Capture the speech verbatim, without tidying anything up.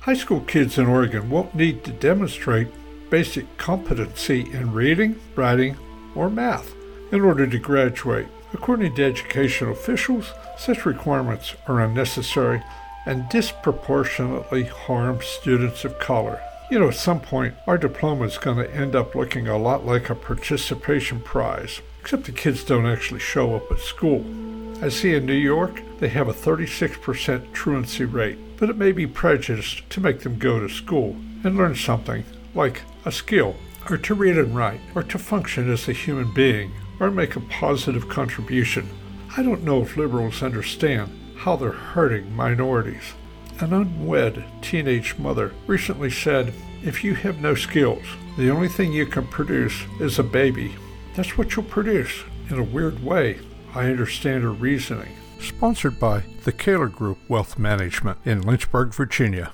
High school kids in Oregon won't need to demonstrate basic competency in reading, writing, or math in order to graduate. According to education officials, such requirements are unnecessary and disproportionately harm students of color. You know, at some point, our diploma is going to end up looking a lot like a participation prize, except the kids don't actually show up at school. I see in New York, they have a thirty-six percent truancy rate, but it may be prejudiced to make them go to school and learn something, like a skill, or to read and write, or to function as a human being, or make a positive contribution. I don't know if liberals understand how they're hurting minorities. An unwed teenage mother recently said, "If you have no skills, the only thing you can produce is a baby. That's what you'll produce." In a weird way, I understand her reasoning. Sponsored by the Kaler Group Wealth Management in Lynchburg, Virginia.